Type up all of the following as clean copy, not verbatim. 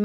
Il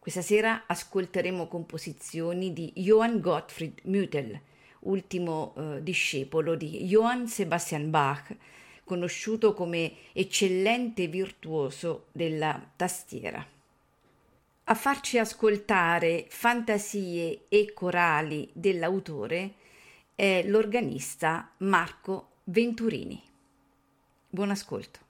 Questa sera ascolteremo composizioni di Johann Gottfried Müthel, ultimo discepolo di Johann Sebastian Bach, conosciuto come eccellente virtuoso della tastiera. A farci ascoltare fantasie e corali dell'autore è l'organista Marco Venturini. Buon ascolto.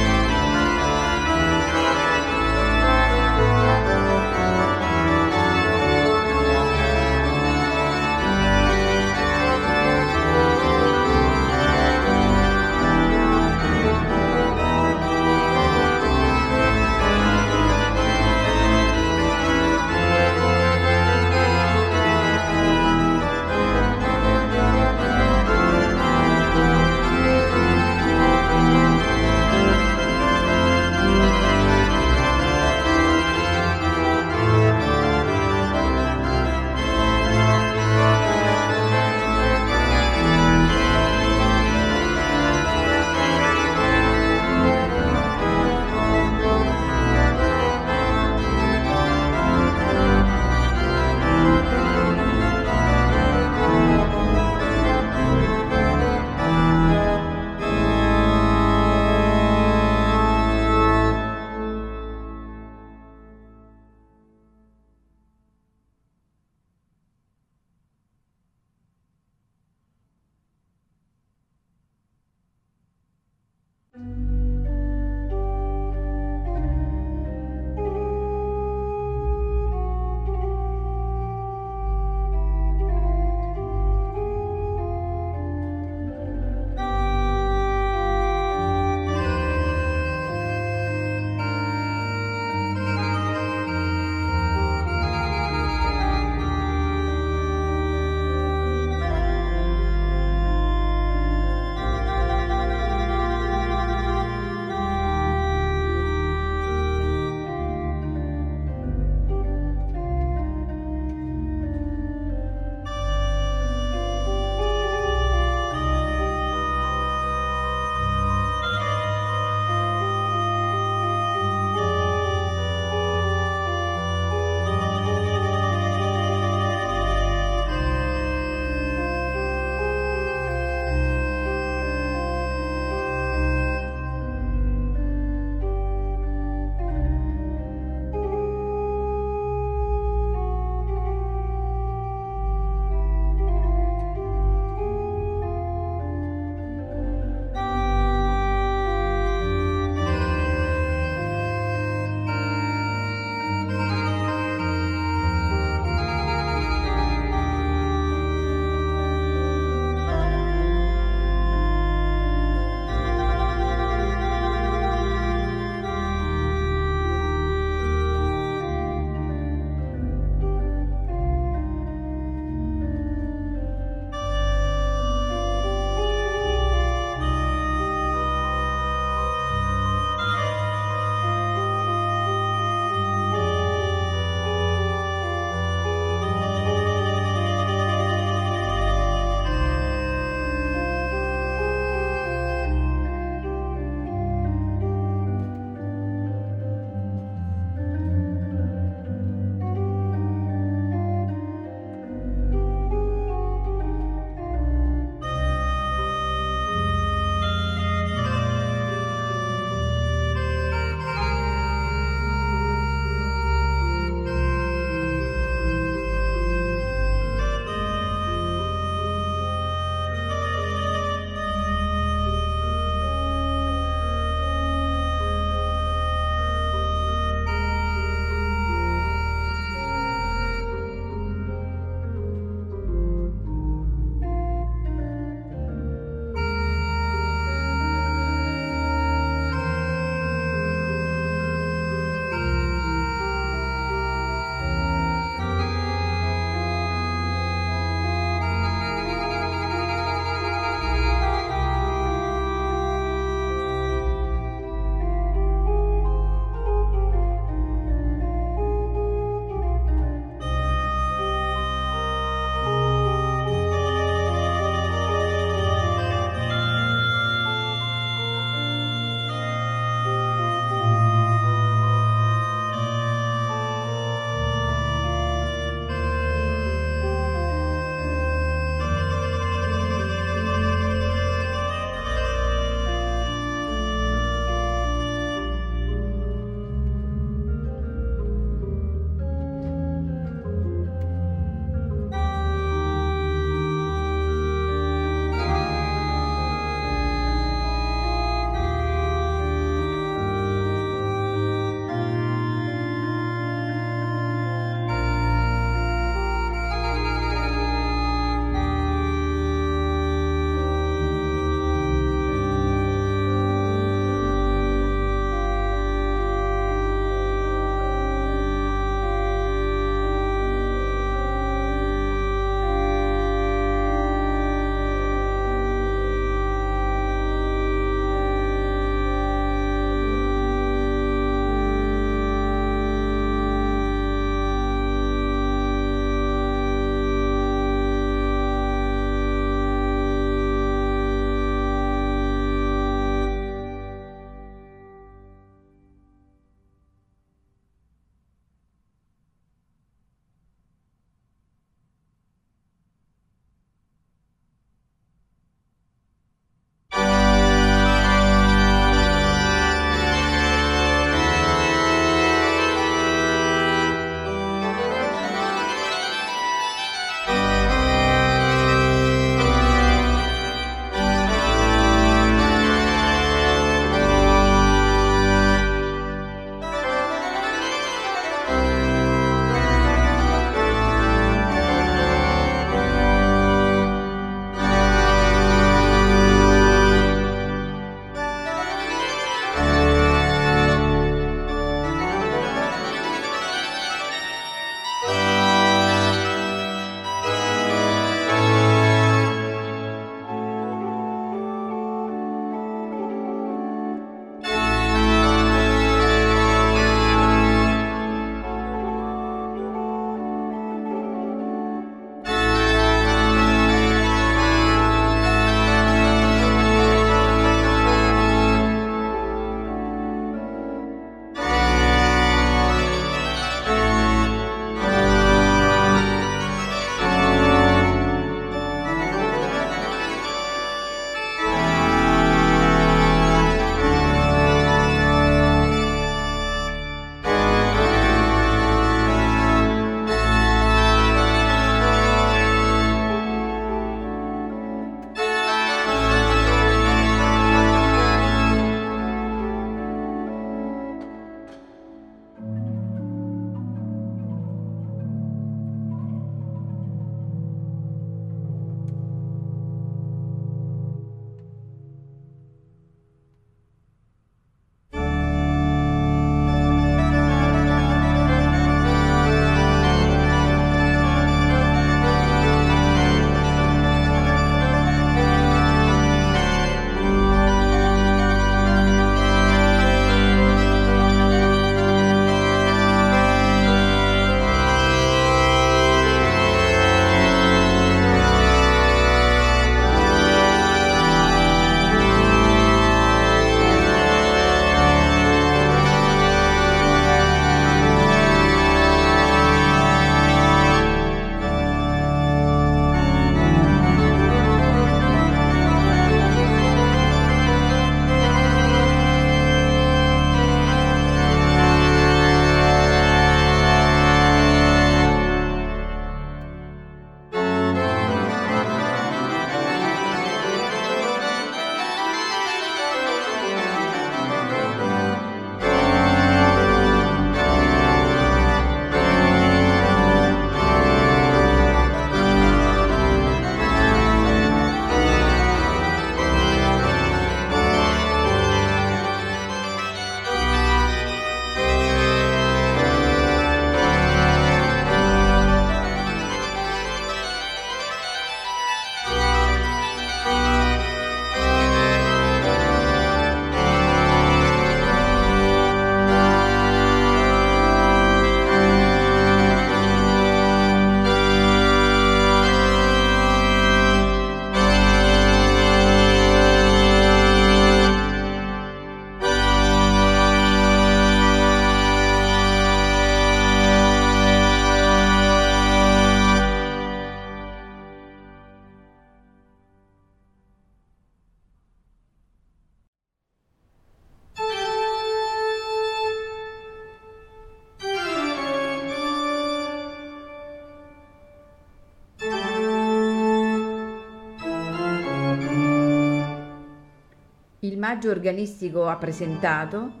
Il Maggio Organistico ha presentato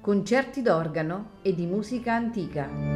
concerti d'organo e di musica antica.